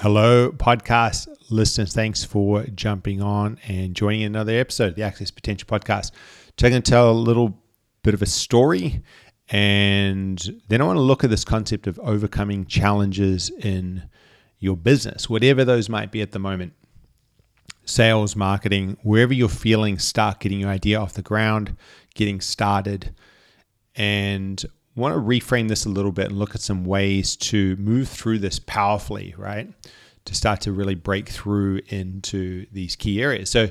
Hello, podcast listeners. Thanks for jumping on and joining another episode of the Access Potential Podcast. So I'm going to tell a little bit of a story, and then I want to look at this concept of overcoming challenges in your business, whatever those might be at the moment. Sales, marketing, wherever you're feeling stuck, getting your idea off the ground, getting started. And I want to reframe this a little bit and look at some ways to move through this powerfully, right? To start to really break through into these key areas. So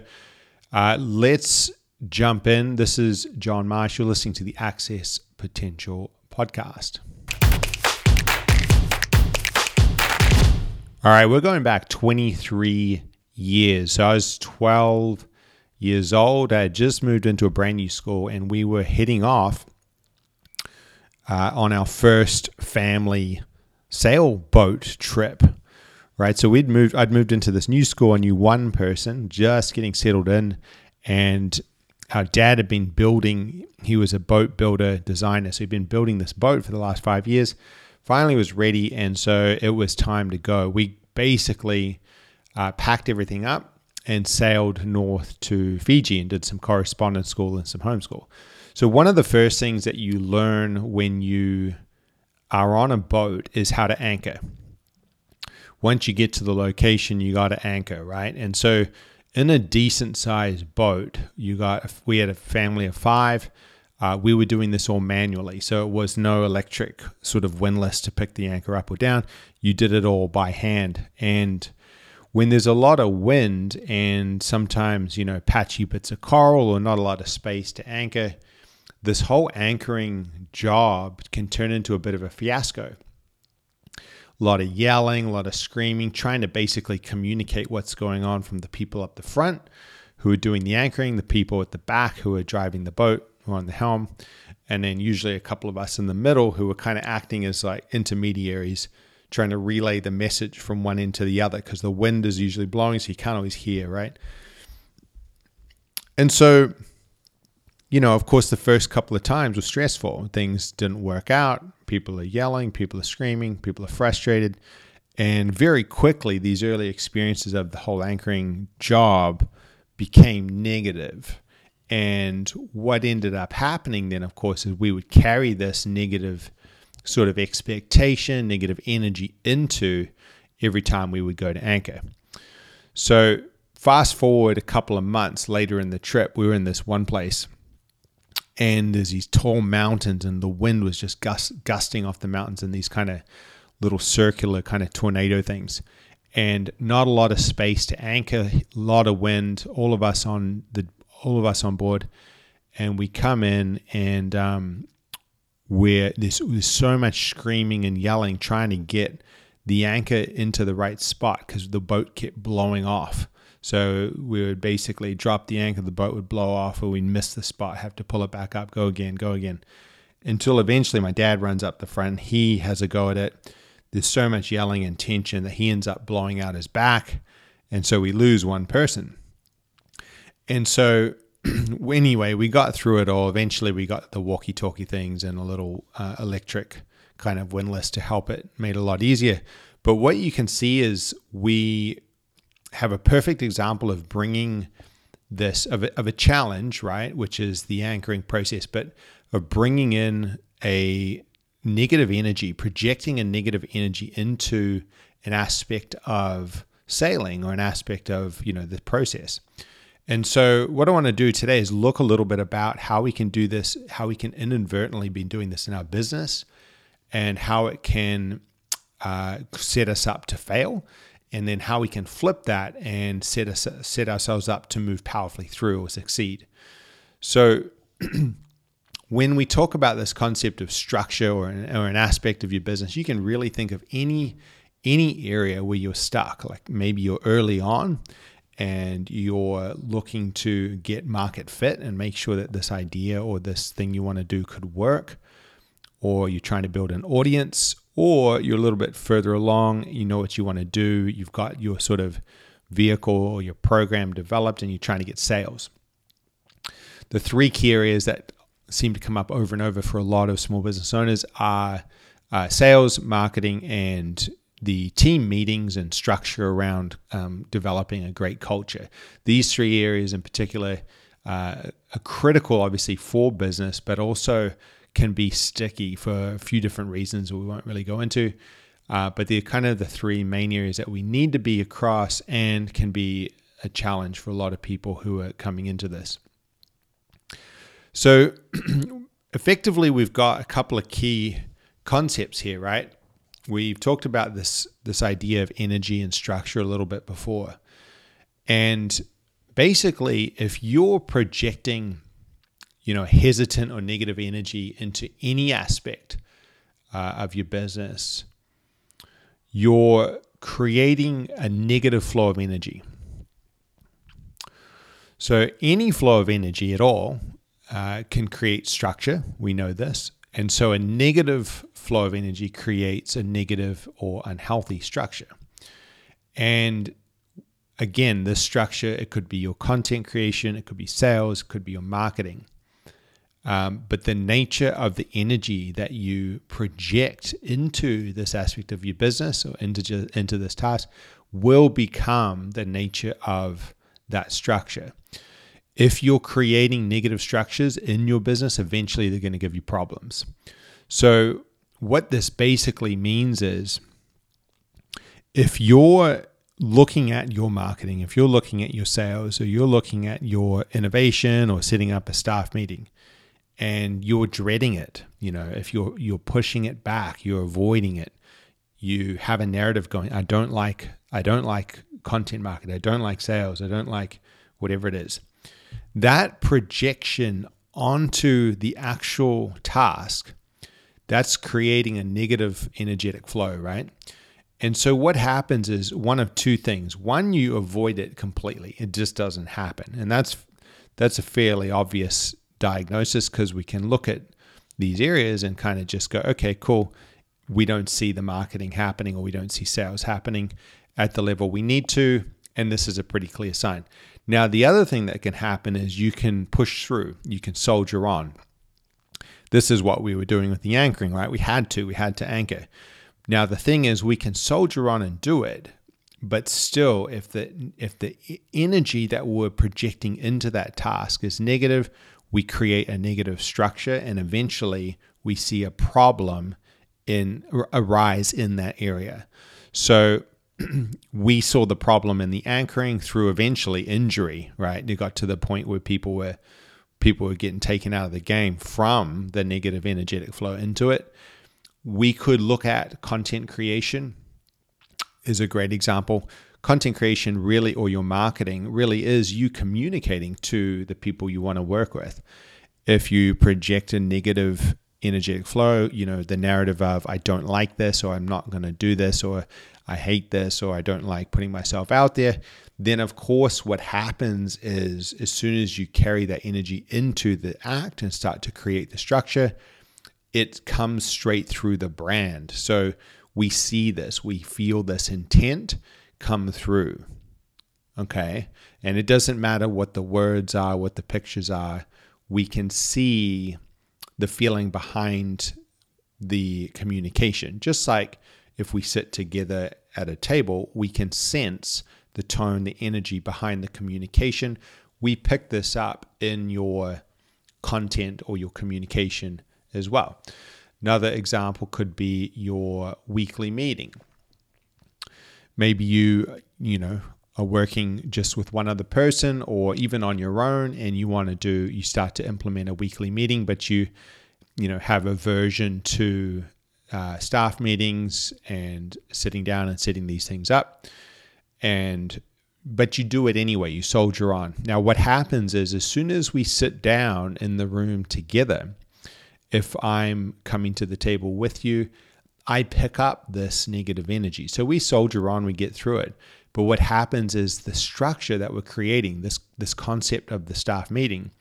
let's jump in. This is John Marsh. You're listening to the Access Potential Podcast. All right, we're going back 23 years. So I was 12 years old. I had just moved into a brand new school, and we were heading off on our first family sailboat trip, right? So I'd moved into this new school. I knew one person, just getting settled in, and our dad had been building. He was a boat builder designer, so he'd been building this boat for the last 5 years. Finally, was ready, and so it was time to go. We basically packed everything up and sailed north to Fiji and did some correspondence school and some homeschool. So one of the first things that you learn when you are on a boat is how to anchor. Once you get to the location, you got to anchor, right? And so in a decent sized boat, we had a family of five. We were doing this all manually. So it was no electric sort of windlass to pick the anchor up or down. You did it all by hand. And when there's a lot of wind and sometimes, patchy bits of coral or not a lot of space to anchor, this whole anchoring job can turn into a bit of a fiasco. A lot of yelling, a lot of screaming, trying to basically communicate what's going on from the people up the front who are doing the anchoring, the people at the back who are driving the boat, who are on the helm, and then usually a couple of us in the middle who are kind of acting as like intermediaries, trying to relay the message from one end to the other because the wind is usually blowing, so you can't always hear, right? And so, of course, the first couple of times were stressful. Things didn't work out. People are yelling, people are screaming, people are frustrated. And very quickly, these early experiences of the whole anchoring job became negative. And what ended up happening then, of course, is we would carry this negative sort of expectation, negative energy into every time we would go to anchor. So fast forward a couple of months later in the trip, we were in this one place. And there's these tall mountains, and the wind was just gusting off the mountains in these kind of little circular kind of tornado things. And not a lot of space to anchor, a lot of wind, all of us on board. And we come in, and where there's so much screaming and yelling, trying to get the anchor into the right spot because the boat kept blowing off. So we would basically drop the anchor, the boat would blow off, or we'd miss the spot, have to pull it back up, go again, until eventually my dad runs up the front. He has a go at it. There's so much yelling and tension that he ends up blowing out his back, and so we lose one person. And so anyway, we got through it all. Eventually we got the walkie-talkie things and a little electric kind of windlass to help. It made it a lot easier. But what you can see is we have a perfect example of bringing this, of a challenge, right, which is the anchoring process, but of bringing in a negative energy, projecting a negative energy into an aspect of sailing or an aspect of, the process. And so what I want to do today is look a little bit about how we can do this, how we can inadvertently be doing this in our business, and how it can set us up to fail, and then how we can flip that and set ourselves up to move powerfully through or succeed. So when we talk about this concept of structure or an aspect of your business, you can really think of any area where you're stuck. Like maybe you're early on and you're looking to get market fit and make sure that this idea or this thing you want to do could work, or you're trying to build an audience, or you're a little bit further along, you know what you want to do, you've got your sort of vehicle or your program developed, and you're trying to get sales. The three key areas that seem to come up over and over for a lot of small business owners are sales, marketing, and the team meetings and structure around developing a great culture. These three areas in particular are critical, obviously, for business, but also can be sticky for a few different reasons we won't really go into. But they're kind of the three main areas that we need to be across and can be a challenge for a lot of people who are coming into this. So effectively, we've got a couple of key concepts here, right? We've talked about this idea of energy and structure a little bit before. And basically, if you're projecting, hesitant or negative energy into any aspect of your business, you're creating a negative flow of energy. So any flow of energy at all can create structure. We know this. And so a negative flow of energy creates a negative or unhealthy structure. And again, this structure, it could be your content creation, it could be sales, it could be your marketing. But the nature of the energy that you project into this aspect of your business or into this task will become the nature of that structure. If you're creating negative structures in your business, eventually they're going to give you problems. So what this basically means is, if you're looking at your marketing, if you're looking at your sales, or you're looking at your innovation or setting up a staff meeting, and you're dreading it, if you're pushing it back, you're avoiding it, you have a narrative going, I don't like content marketing, I don't like sales, I don't like whatever it is. That projection onto the actual task, that's creating a negative energetic flow, right? And so what happens is one of two things. One, you avoid it completely. It just doesn't happen. And that's a fairly obvious diagnosis, because we can look at these areas and kind of just go, okay, cool. We don't see the marketing happening, or we don't see sales happening at the level we need to. And this is a pretty clear sign. Now, the other thing that can happen is you can push through, you can soldier on. This is what we were doing with the anchoring, right? We had to anchor. Now, the thing is, we can soldier on and do it, but still, if the energy that we're projecting into that task is negative, we create a negative structure, and eventually we see a problem arise in that area. So we saw the problem in the anchoring through eventually injury, right? It got to the point where people were getting taken out of the game from the negative energetic flow into it. We could look at content creation is a great example. Content creation really, or your marketing really, is you communicating to the people you want to work with. If you project a negative energetic flow, the narrative of I don't like this, or I'm not going to do this, or I hate this, or I don't like putting myself out there, then of course what happens is, as soon as you carry that energy into the act and start to create the structure, it comes straight through the brand. So we see this, we feel this intent come through, okay? And it doesn't matter what the words are, what the pictures are, we can see the feeling behind the communication. Just like if we sit together at a table, we can sense the tone, the energy behind the communication. We pick this up in your content or your communication as well. Another example could be your weekly meeting. Maybe you are working just with one other person, or even on your own, and you start to implement a weekly meeting, but you have aversion to staff meetings and sitting down and setting these things up, but you do it anyway, you soldier on. Now what happens is, as soon as we sit down in the room together, if I'm coming to the table with you, I pick up this negative energy. So we soldier on, we get through it. But what happens is, the structure that we're creating, this concept of the staff meeting,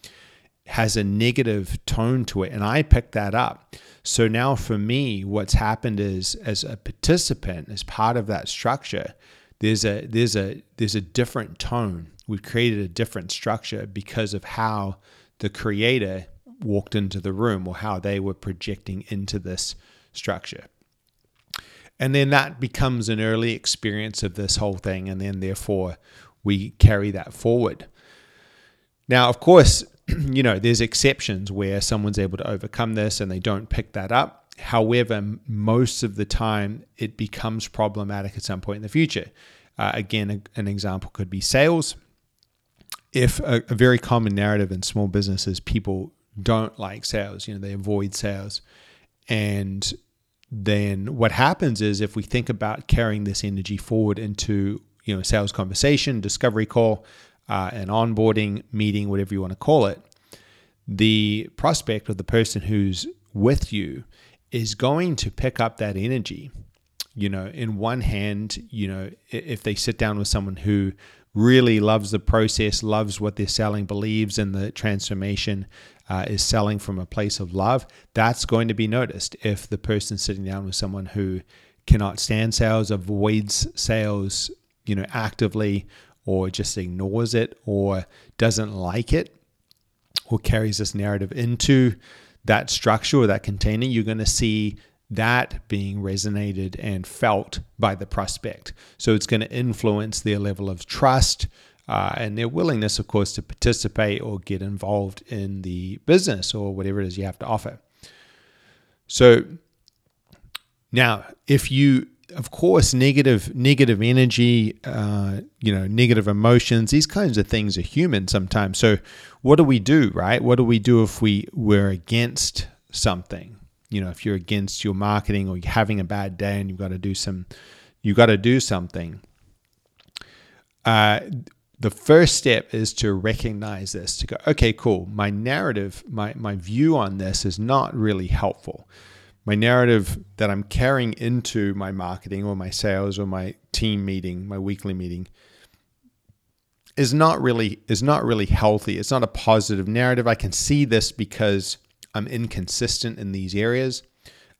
has a negative tone to it, and I picked that up. So now for me, what's happened is, as a participant, as part of that structure, there's a different tone. We've created a different structure because of how the creator walked into the room, or how they were projecting into this structure. And then that becomes an early experience of this whole thing, and then therefore we carry that forward. Now, of course, you know, there's exceptions where someone's able to overcome this and they don't pick that up. However, most of the time it becomes problematic at some point in the future. Again, an example could be sales. If a very common narrative in small businesses, people don't like sales, you know, they avoid sales. And then what happens is, if we think about carrying this energy forward into, you know, sales conversation, discovery call, an onboarding meeting, whatever you want to call it, the prospect or the person who's with you is going to pick up that energy. You know, in one hand, you know, if they sit down with someone who really loves the process, loves what they're selling, believes in the transformation, is selling from a place of love, that's going to be noticed. If the person's sitting down with someone who cannot stand sales, avoids sales, you know, actively, or just ignores it, or doesn't like it, or carries this narrative into that structure or that container, you're going to see that being resonated and felt by the prospect. So it's going to influence their level of trust and their willingness, of course, to participate or get involved in the business or whatever it is you have to offer. So now, if you, of course, negative energy, you know, negative emotions, these kinds of things are human sometimes. So what do we do, right? What do we do if we're against something? You know, if you're against your marketing, or you're having a bad day and you've got to do something. The first step is to recognize this, to go, okay, cool. My narrative, my view on this is not really helpful. My narrative that I'm carrying into my marketing or my sales or my team meeting, my weekly meeting, is not really healthy. It's not a positive narrative. I can see this because I'm inconsistent in these areas.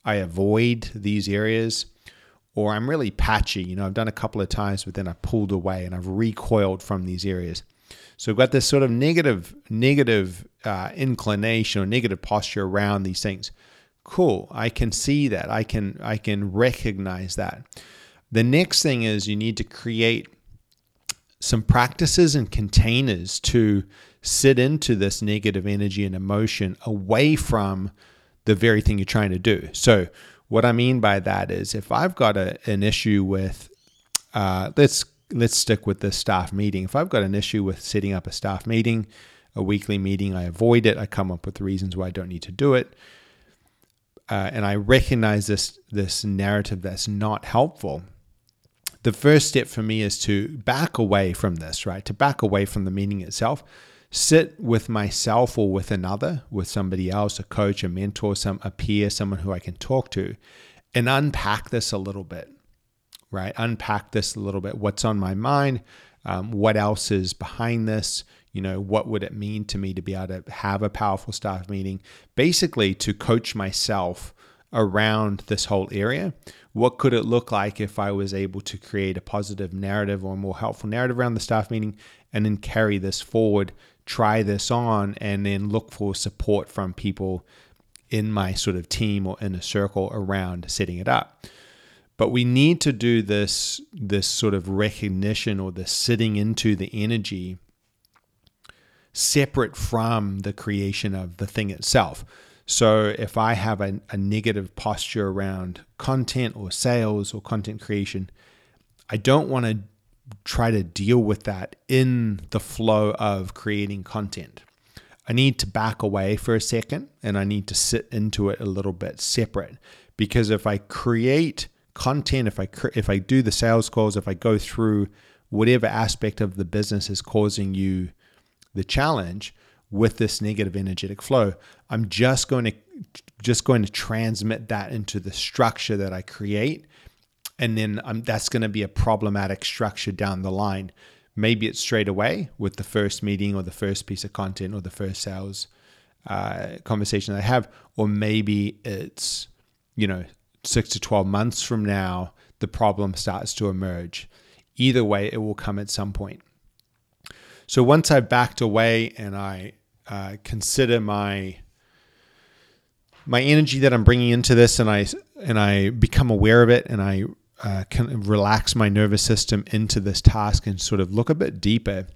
I avoid these areas, or I'm really patchy. You know, I've done a couple of times, but then I pulled away and I've recoiled from these areas. So I've got this sort of negative inclination or negative posture around these things. Cool. I can see that. I can recognize that. The next thing is, you need to create some practices and containers to sit into this negative energy and emotion away from the very thing you're trying to do. So what I mean by that is, if I've got an issue with, let's stick with the staff meeting. If I've got an issue with setting up a staff meeting, a weekly meeting, I avoid it. I come up with reasons why I don't need to do it. And I recognize this narrative that's not helpful. The first step for me is to back away from this, right? To back away from the meeting itself, sit with myself or with another, with somebody else, a coach, a mentor, a peer, someone who I can talk to, and unpack this a little bit, right? Unpack this a little bit. What's on my mind? What else is behind this? You know, what would it mean to me to be able to have a powerful staff meeting? Basically, to coach myself around this whole area. What could it look like if I was able to create a positive narrative or a more helpful narrative around the staff meeting, and then carry this forward, try this on, and then look for support from people in my sort of team or inner circle around setting it up? But we need to do this sort of recognition or the sitting into the energy separate from the creation of the thing itself. So if I have a negative posture around content or sales or content creation, I don't want to try to deal with that in the flow of creating content. I need to back away for a second, and I need to sit into it a little bit separate, because if I create content, if I do the sales calls, if I go through whatever aspect of the business is causing you the challenge with this negative energetic flow, I'm just going to transmit that into the structure that I create, and then that's going to be a problematic structure down the line. Maybe it's straight away with the first meeting or the first piece of content or the first sales conversation that I have, or maybe it's, you know, 6 to 12 months from now the problem starts to emerge. Either way, it will come at some point. So once I backed away and I consider my my energy that I'm bringing into this, and I become aware of it, and I can relax my nervous system into this task and sort of look a bit deeper,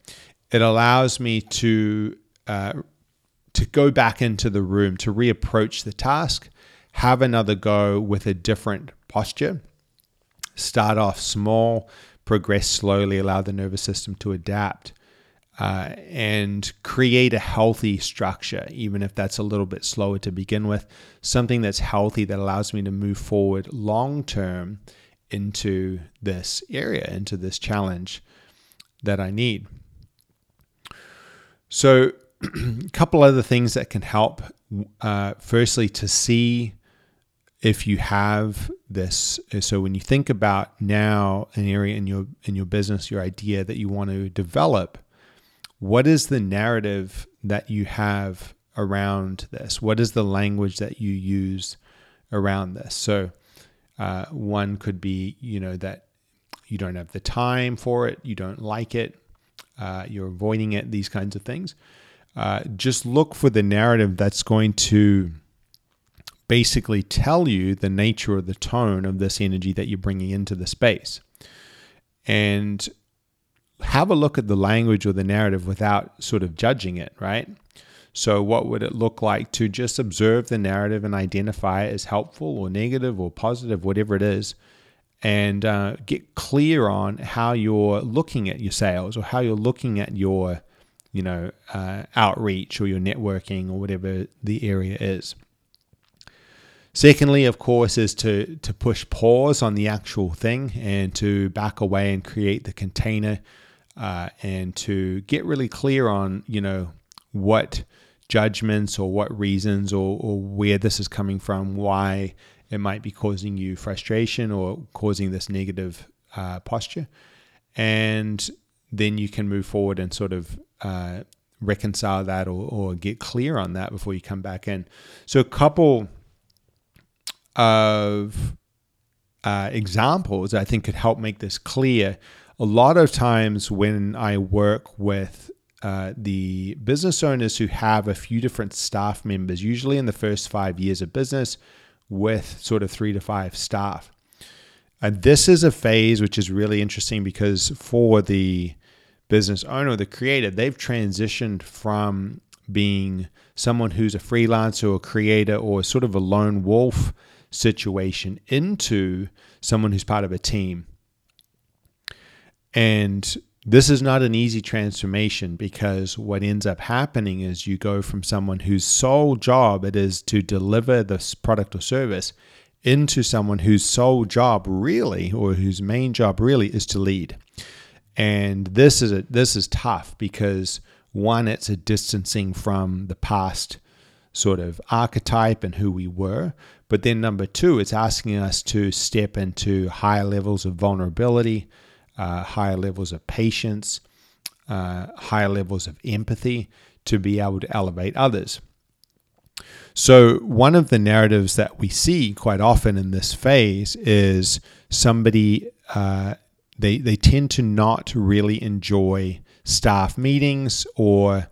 it allows me to go back into the room, to reapproach the task, have another go with a different posture, start off small, progress slowly, allow the nervous system to adapt, and create a healthy structure, even if that's a little bit slower to begin with, something that's healthy that allows me to move forward long-term into this area, into this challenge that I need. So a couple other things that can help. Firstly, to see if you have this. So when you think about now an area in your business, your idea that you want to develop, what is the narrative that you have around this? What is the language that you use around this? So one could be, that you don't have the time for it, you don't like it, you're avoiding it, these kinds of things. Just look for the narrative that's going to basically tell you the nature or the tone of this energy that you're bringing into the space. And have a look at the language or the narrative without sort of judging it, right? So what would it look like to just observe the narrative and identify it as helpful or negative or positive, whatever it is, and get clear on how you're looking at your sales or how you're looking at your outreach or your networking or whatever the area is. Secondly, of course, is to push pause on the actual thing and to back away and create the container, and to get really clear on, what judgments or what reasons or where this is coming from, why it might be causing you frustration or causing this negative posture. And then you can move forward and sort of reconcile that or get clear on that before you come back in. So a couple of examples I think could help make this clear. A lot of times when I work with the business owners who have a few different staff members, usually in the first 5 years of business with sort of 3 to 5 staff. And this is a phase which is really interesting because for the business owner, the creator, they've transitioned from being someone who's a freelancer or creator or sort of a lone wolf situation into someone who's part of a team. And this is not an easy transformation because what ends up happening is you go from someone whose sole job it is to deliver this product or service into someone whose sole job really, or whose main job really, is to lead. And this is tough because one, it's a distancing from the past sort of archetype and who we were. But then number two, it's asking us to step into higher levels of vulnerability, higher levels of patience, higher levels of empathy to be able to elevate others. So one of the narratives that we see quite often in this phase is somebody, they tend to not really enjoy staff meetings, or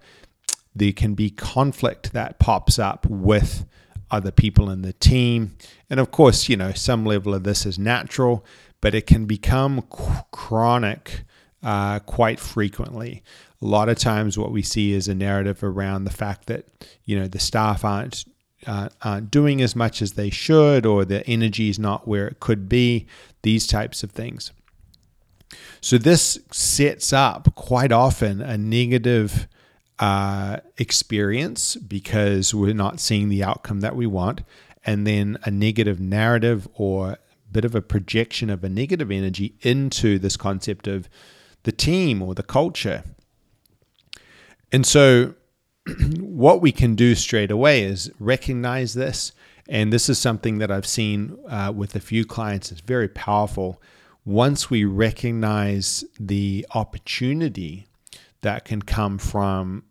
there can be conflict that pops up with other people in the team. And of course, some level of this is natural, but it can become chronic quite frequently. A lot of times what we see is a narrative around the fact that, the staff aren't doing as much as they should, or the energy is not where it could be, these types of things. So this sets up quite often a negative experience because we're not seeing the outcome that we want, and then a negative narrative or a bit of a projection of a negative energy into this concept of the team or the culture. And so what we can do straight away is recognize this, and this is something that I've seen with a few clients. It's very powerful. Once we recognize the opportunity that can come from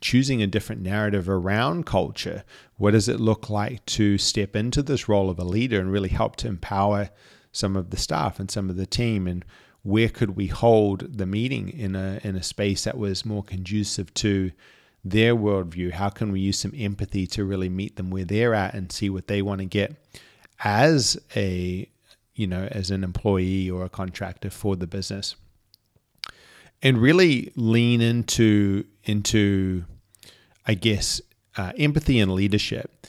choosing a different narrative around culture, what does it look like to step into this role of a leader and really help to empower some of the staff and some of the team, and where could we hold the meeting in a space that was more conducive to their worldview? How can we use some empathy to really meet them where they're at and see what they want to get as a, you know, as an employee or a contractor for the business? And really lean into I guess, empathy and leadership.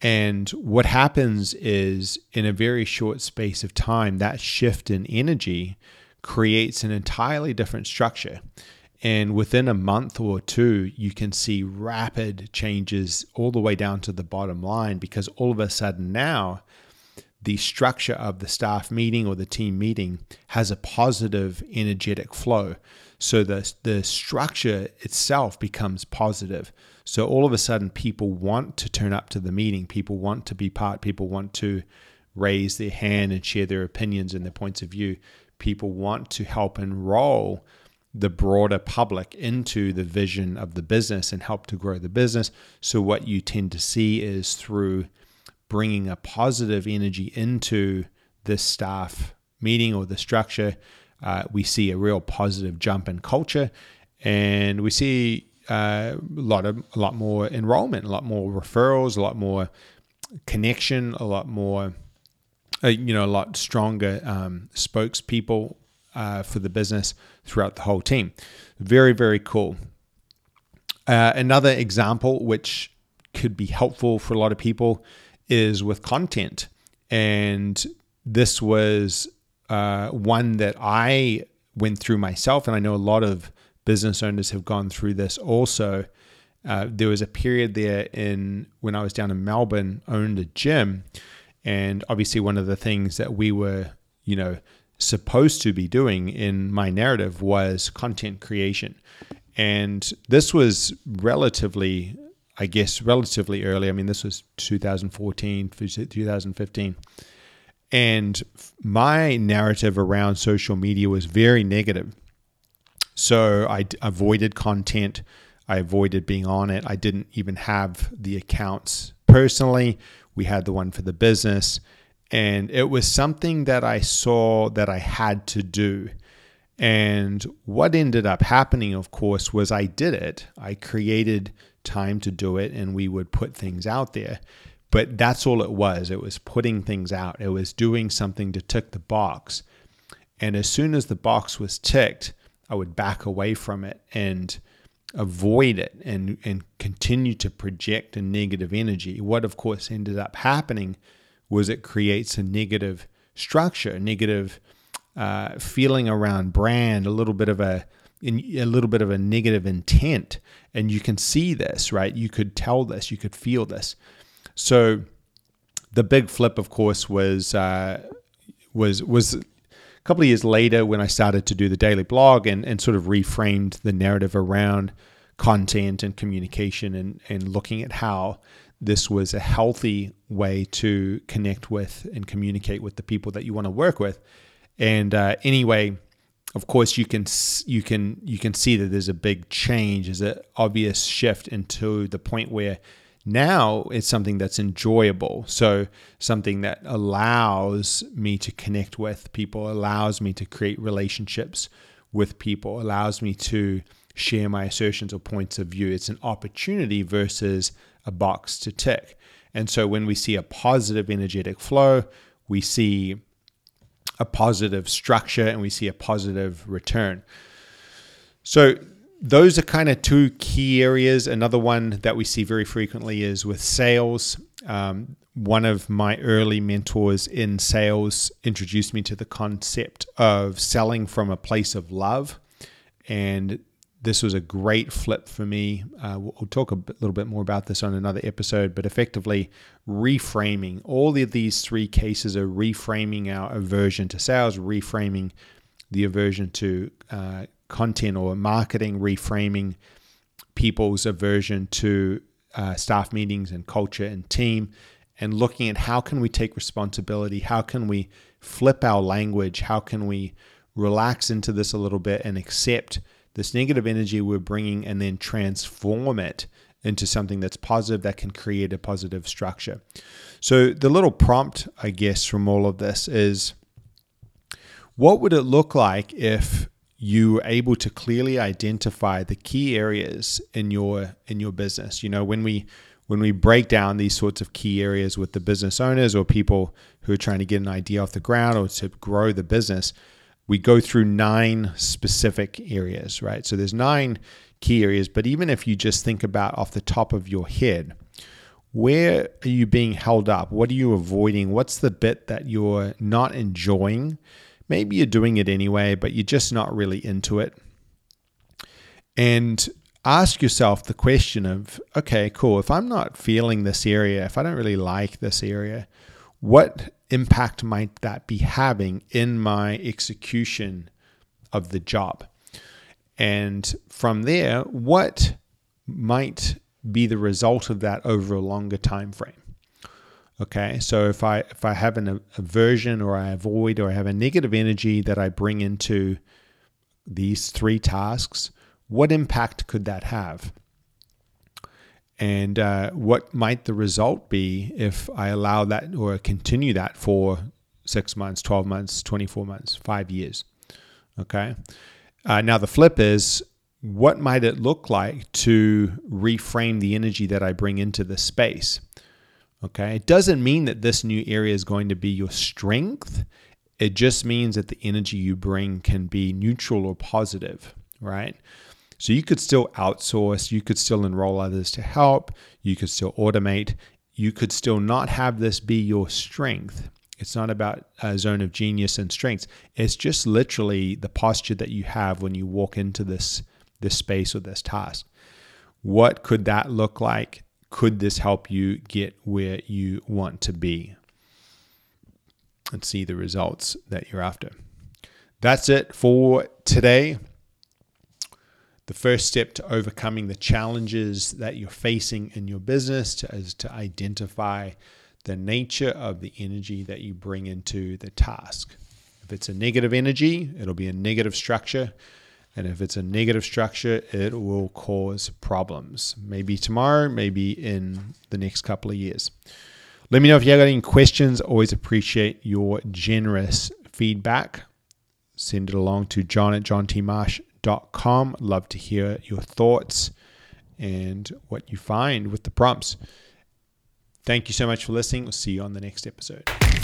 And what happens is, in a very short space of time, that shift in energy creates an entirely different structure. And within a month or two, you can see rapid changes all the way down to the bottom line, because all of a sudden now, the structure of the staff meeting or the team meeting has a positive energetic flow. So the structure itself becomes positive. So all of a sudden, people want to turn up to the meeting. People want to be part. People want to raise their hand and share their opinions and their points of view. People want to help enroll the broader public into the vision of the business and help to grow the business. So what you tend to see is, through bringing a positive energy into this staff meeting or the structure, we see a real positive jump in culture, and we see a lot more enrollment, a lot more referrals, a lot more connection, a lot more, a lot stronger spokespeople for the business throughout the whole team. Very, very cool. Another example which could be helpful for a lot of people is with content. And this was one that I went through myself, and I know a lot of business owners have gone through this also. There was a period there when I was down in Melbourne, owned a gym, and obviously one of the things that we were, supposed to be doing in my narrative was content creation. And this was relatively early. I mean, this was 2014, 2015. And my narrative around social media was very negative. So I avoided content. I avoided being on it. I didn't even have the accounts personally. We had the one for the business. And it was something that I saw that I had to do. And what ended up happening, of course, was I did it. I created time to do it, and we would put things out there. But that's all it was. It was putting things out. It was doing something to tick the box. And as soon as the box was ticked, I would back away from it and avoid it and continue to project a negative energy. What, of course, ended up happening was it creates a negative structure, a negative feeling around brand, a little bit of a negative intent. And you can see this, right? You could tell this, you could feel this. So the big flip, of course, was a couple of years later when I started to do the daily blog and sort of reframed the narrative around content and communication and looking at how this was a healthy way to connect with and communicate with the people that you want to work with. And anyway, of course, you can see that there's a big change, there's an obvious shift into the point where now it's something that's enjoyable. So something that allows me to connect with people, allows me to create relationships with people, allows me to share my assertions or points of view. It's an opportunity versus a box to tick. And so when we see a positive energetic flow, we see a positive structure, and we see a positive return. So those are kind of two key areas. Another one that we see very frequently is with sales. One of my early mentors in sales introduced me to the concept of selling from a place of love. And this was a great flip for me. We'll talk a little bit more about this on another episode, but effectively reframing. All of these three cases are reframing our aversion to sales, reframing the aversion to content or marketing, reframing people's aversion to staff meetings and culture and team, and looking at how can we take responsibility, how can we flip our language, how can we relax into this a little bit and accept this negative energy we're bringing, and then transform it into something that's positive, that can create a positive structure. So the little prompt, I guess, from all of this is, what would it look like if you were able to clearly identify the key areas in your business. You know, when we break down these sorts of key areas with the business owners or people who are trying to get an idea off the ground or to grow the business, we go through 9 specific areas, right? So there's 9 key areas, but even if you just think about off the top of your head, where are you being held up? What are you avoiding? What's the bit that you're not enjoying? Maybe you're doing it anyway, but you're just not really into it. And ask yourself the question of, okay, cool, if I'm not feeling this area, if I don't really like this area, what impact might that be having in my execution of the job? And from there, what might be the result of that over a longer time frame? Okay, so if I have an aversion or I avoid or I have a negative energy that I bring into these 3 tasks, what impact could that have? And what might the result be if I allow that or continue that for 6 months, 12 months, 24 months, 5 years? Okay, now the flip is, what might it look like to reframe the energy that I bring into the space? Okay, it doesn't mean that this new area is going to be your strength. It just means that the energy you bring can be neutral or positive, right? So you could still outsource, you could still enroll others to help, you could still automate, you could still not have this be your strength. It's not about a zone of genius and strengths. It's just literally the posture that you have when you walk into this space or this task. What could that look like? Could this help you get where you want to be and see the results that you're after? That's it for today. The first step to overcoming the challenges that you're facing in your business is to identify the nature of the energy that you bring into the task. If it's a negative energy, it'll be a negative structure. And if it's a negative structure, it will cause problems. Maybe tomorrow, maybe in the next couple of years. Let me know if you have any questions. Always appreciate your generous feedback. Send it along to john@johntmarsh.com. Love to hear your thoughts and what you find with the prompts. Thank you so much for listening. We'll see you on the next episode.